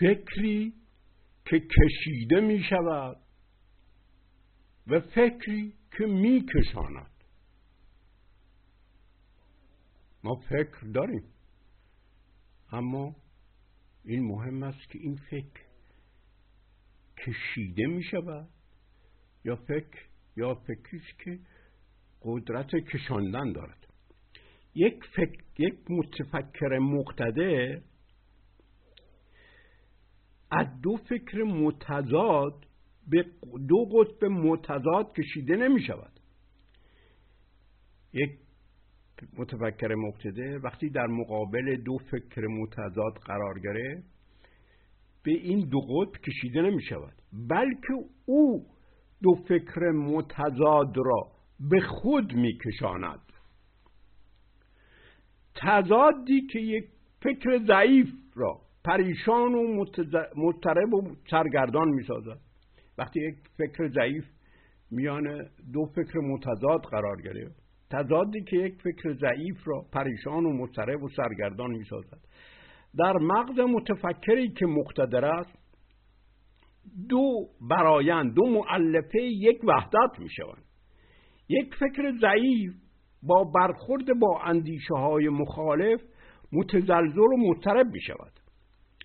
فکری که کشیده می شود و فکری که می کشاند. ما فکر داریم، اما این مهم است که این فکر کشیده می شود یا فکریست که قدرت کشاندن دارد. یک متفکر مقتدر از دو فکر متضاد به دو قطب متضاد کشیده نمی شود. یک متفکر مقتدر وقتی در مقابل دو فکر متضاد قرار گرفت به این دو قطب کشیده نمی شود، بلکه او دو فکر متضاد را به خود می کشاند. تضادی که یک فکر ضعیف را پریشان و مضطرب و سرگردان می سازد. وقتی یک فکر ضعیف میان دو فکر متضاد قرار گرفت، تضادی که یک فکر ضعیف را پریشان و مضطرب و سرگردان می سازد. در مغز متفکری که مقتدر است دو برایند، دو مؤلفه یک وحدت می شوند. یک فکر ضعیف با برخورد با اندیشه های مخالف متزلزل و مضطرب می شود.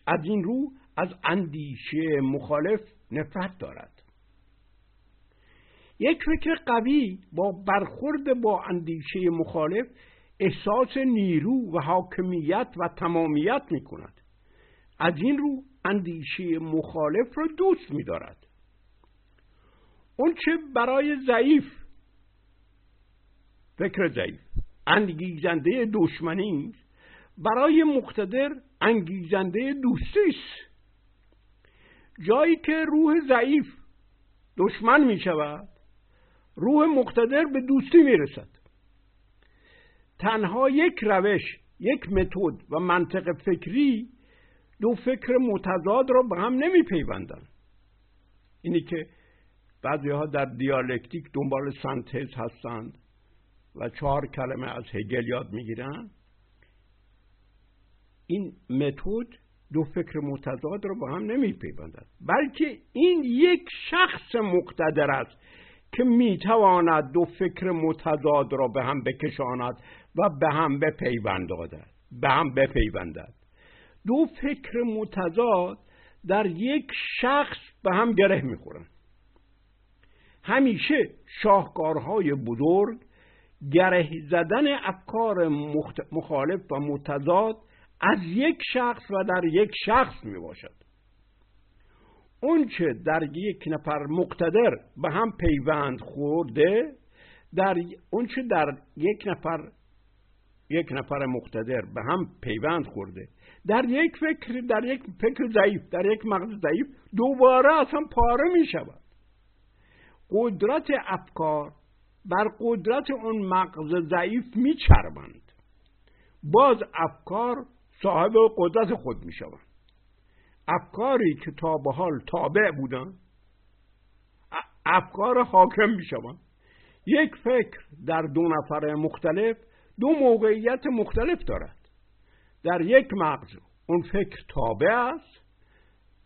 از این رو از اندیشه مخالف نفرت دارد. یک فکر قوی با برخورد با اندیشه مخالف احساس نیرو و حاکمیت و تمامیت می کند. از این رو اندیشه مخالف را دوست می دارد. اون چه برای ضعیف، فکر ضعیف، انگیزنده دشمنی، برای مقتدر انگیزنده دوستی است. جایی که روح ضعیف دشمن می شود، روح مقتدر به دوستی می رسد. تنها یک روش، یک متد و منطق فکری دو فکر متضاد را به هم نمی پیوندند. اینی که بعضی ها در دیالکتیک دنبال سنتز هستند و 4 کلمه از هگل یاد می گیرند. این متد دو فکر متضاد را با هم نمی پیوندند، بلکه این یک شخص مقتدر است که می تواند دو فکر متضاد را به هم بکشاند و به هم بپیوندد. دو فکر متضاد در یک شخص به هم گره می خورند. همیشه شاهکارهای بزرگ گره زدن افکار مخالف و متضاد از یک شخص و در یک شخص می باشد. اون چه در یک نفر مقتدر به هم پیوند خورده، یک نفر مقتدر به هم پیوند خورده در یک فکر ضعیف، در یک مغز ضعیف دوباره اصلا پاره می شود. قدرت افکار بر قدرت اون مغز ضعیف می چربند. باز افکار صاحب قدرت خود می شوند. افکاری که تا به حال تابع بودند افکار حاکم می شوند. یک فکر در دو نفر مختلف دو موقعیت مختلف دارد. در یک مغز اون فکر تابع است،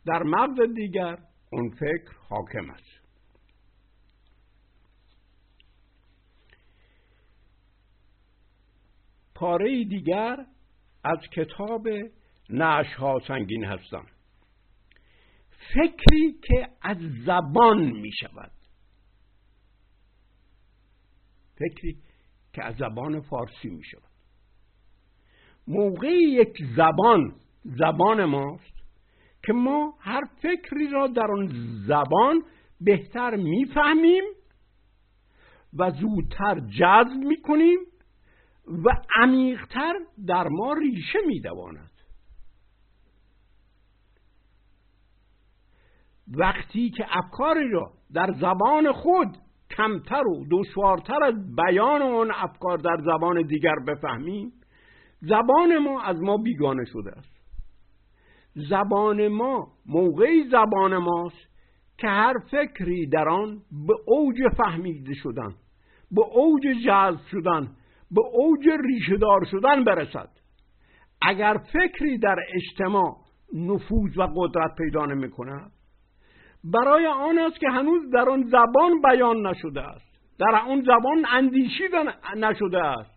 در مغز دیگر اون فکر حاکم است. پاره دیگر از کتاب نعش‌ها سنگین هستم. فکری که از زبان می شود، فکری که از زبان فارسی می شود. موقعی یک زبان ماست که ما هر فکری را در آن زبان بهتر می فهمیم و زودتر جذب می کنیم و عمیق‌تر در ما ریشه می‌دواند. وقتی که افکاری را در زبان خود کمتر و دشوارتر از بیان آن افکار در زبان دیگر بفهمیم، زبان ما از ما بیگانه شده است. زبان ما موقعی زبان ماست که هر فکری در آن به اوج فهمیده شدن، به اوج جذب شدن، به اوج ریشه‌دار شدن برسد. اگر فکری در اجتماع نفوذ و قدرت پیدا نمی‌کند؟ برای آن است که هنوز در آن زبان بیان نشده است، در آن زبان اندیشیده نشده است.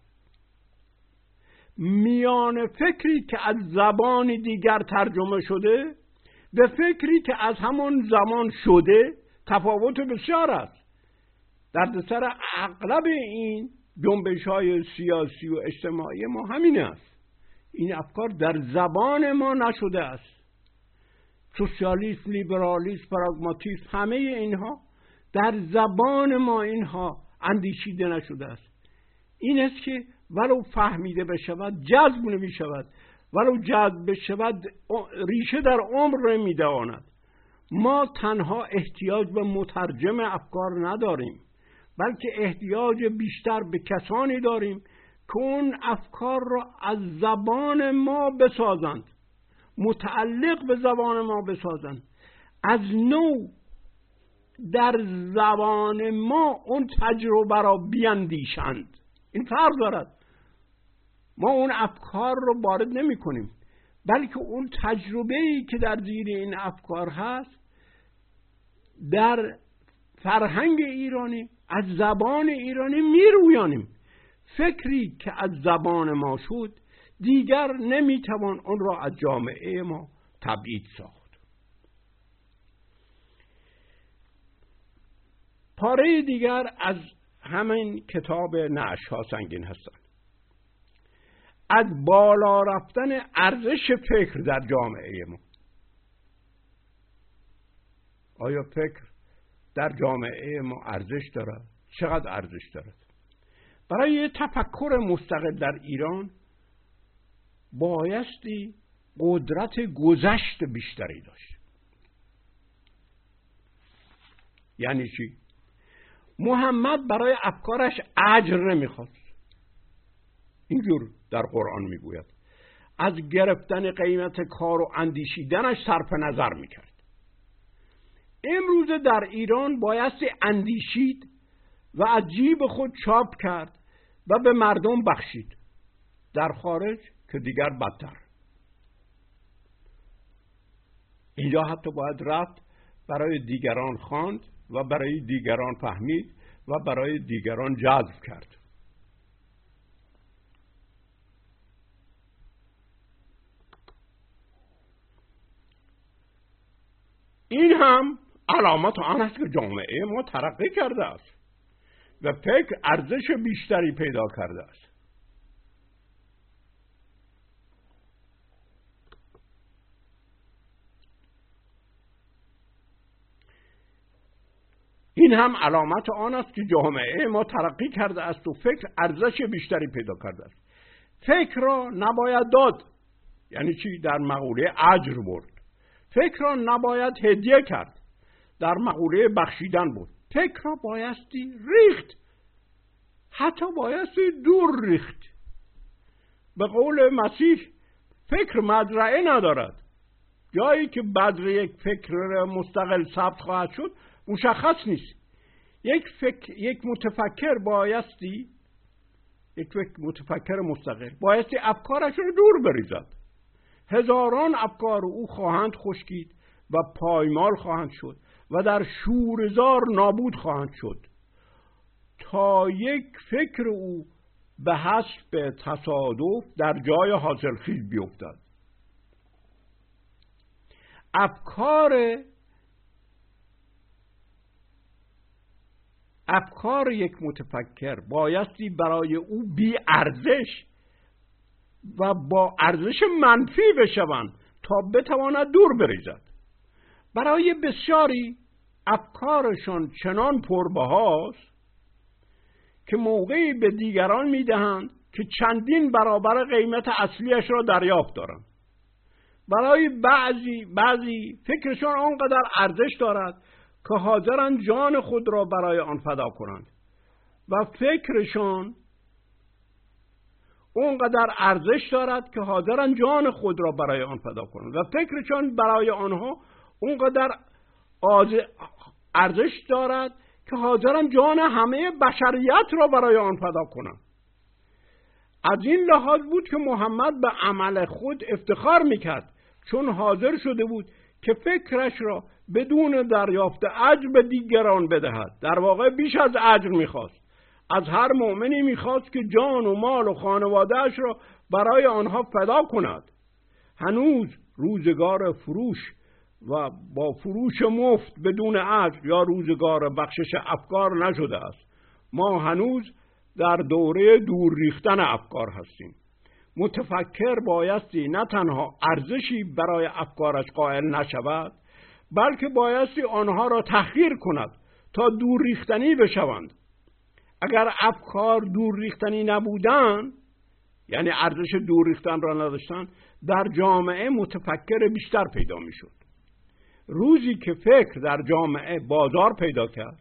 میان فکری که از زبان دیگر ترجمه شده به فکری که از همان زمان شده تفاوت بسیار است. دردسر اغلب این جنبش‌های سیاسی و اجتماعی ما همین است. این افکار در زبان ما نشده است. سوسیالیسم، لیبرالیسم، پراگماتیسم، همه اینها در زبان ما اینها اندیشیده نشده است. این است که ولو فهمیده بشود جذب نمی‌شود، ولو جذب بشود ریشه در عمر نمی‌دواند. ما تنها احتیاج به مترجم افکار نداریم، بلکه احتیاج بیشتر به کسانی داریم که اون افکار را از زبان ما بسازند، متعلق به زبان ما بسازند، از نو در زبان ما اون تجربه را بیندیشند. این فرق دارد. ما اون افکار رو وارد نمی کنیم، بلکه اون تجربه‌ای که در زیر این افکار هست در فرهنگ ایرانی از زبان ایرانی میرویانیم. فکری که از زبان ما شد دیگر نمیتوان اون را از جامعه ما تبعید ساخت. پاره دیگر از همین کتاب نعش‌ها سنگین هستند. از بالا رفتن ارزش فکر در جامعه ما. آیا فکر در جامعه ما ارزش دارد؟ چقدر ارزش دارد؟ برای یه تفکر مستقل در ایران بایستی قدرت گذشت بیشتری داشت. یعنی چی؟ محمد برای افکارش اجر نمیخواست. اینجور در قرآن میگوید از گرفتن قیمت کار و اندیشیدنش صرف نظر میکرد. امروز در ایران بایستی اندیشید و از جیب خود چاپ کرد و به مردم بخشید. در خارج که دیگر بدتر. اینجا حتی باید رفت برای دیگران خواند و برای دیگران فهمید و برای دیگران جذب کرد. این هم علامت آن است که جامعه ما ترقی کرده است و فکر ارزش بیشتری پیدا کرده است. این هم علامت آن است که جامعه ما ترقی کرده است و فکر ارزش بیشتری پیدا کرده است. فکر را نباید داد، یعنی چی؟ در مقوله اجر برد. فکر را نباید هدیه کرد، در مقوله بخشیدن بود. فکر را بایستی ریخت، حتی بایستی دور ریخت. به قول مسیح فکر مزرعه ندارد. جایی که بدر یک فکر مستقل ثبت خواهد شد مشخص نیست. یک متفکر مستقل بایستی افکارش را دور بریزد. هزاران افکار او خواهند خشکید و پایمال خواهند شد و در شورزار نابود خواهند شد تا یک فکر او به حسب تصادف در جای حاصلخیز بیفتد. افکار یک متفکر بایستی برای او بی ارزش و با ارزش منفی بشوند تا بتواند دور بریزد. برای بسیاری افکارشان چنان پربهاست که موقعی به دیگران میدهند که چندین برابر قیمت اصلیش را دریافت دارند. برای بعضی فکرشان آنقدر ارزش دارد که حاضرند جان خود را برای آن فدا کنند و فکرشان اونقدر ارزش دارد که حاضرن جان خود را برای آن فدا کنند و فکرشان برای آنها اونقدر ارزش دارد که حاضرن جان همه بشریت را برای آن فدا کنند. از این لحاظ بود که محمد به عمل خود افتخار میکرد، چون حاضر شده بود که فکرش را بدون دریافت اجر به دیگران بدهد. در واقع بیش از اجر میخواست، از هر مؤمنی میخواست که جان و مال و خانوادهش را برای آنها فدا کند. هنوز روزگار فروش و با فروش مفت بدون اجر یا روزگار بخشش افکار نشده است. ما هنوز در دوره دور ریختن افکار هستیم. متفکر بایستی نه تنها ارزشی برای افکارش قائل نشود، بلکه بایستی آنها را تحقیر کند تا دور ریختنی بشوند. اگر افکار دور ریختنی نبودند، یعنی ارزش دور ریختن را نداشتند، در جامعه متفکر بیشتر پیدا می شد. روزی که فکر در جامعه بازار پیدا کرد،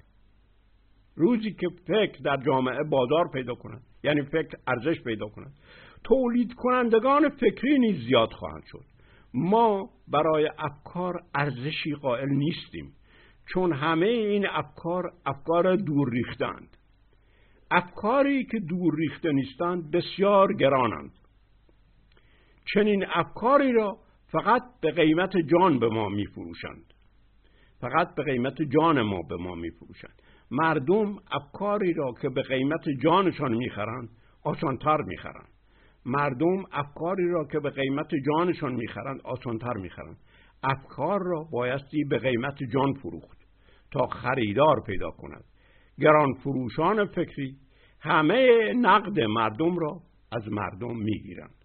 یعنی فکر ارزش پیدا کند، تولید کنندگان فکری نیز زیاد خواهند شد. ما برای افکار ارزشی قائل نیستیم، چون همه این افکار دور ریختند. افکاری که دور ریخته نیستند بسیار گرانند. چنین افکاری را فقط به قیمت جان به ما میفروشند. مردم افکاری را که به قیمت جانشان میخرند آسانتر میخرند. افکار را بایستی به قیمت جان فروخت تا خریدار پیدا کند. گران فروشان فکری همه نقد مردم را از مردم میگیرند.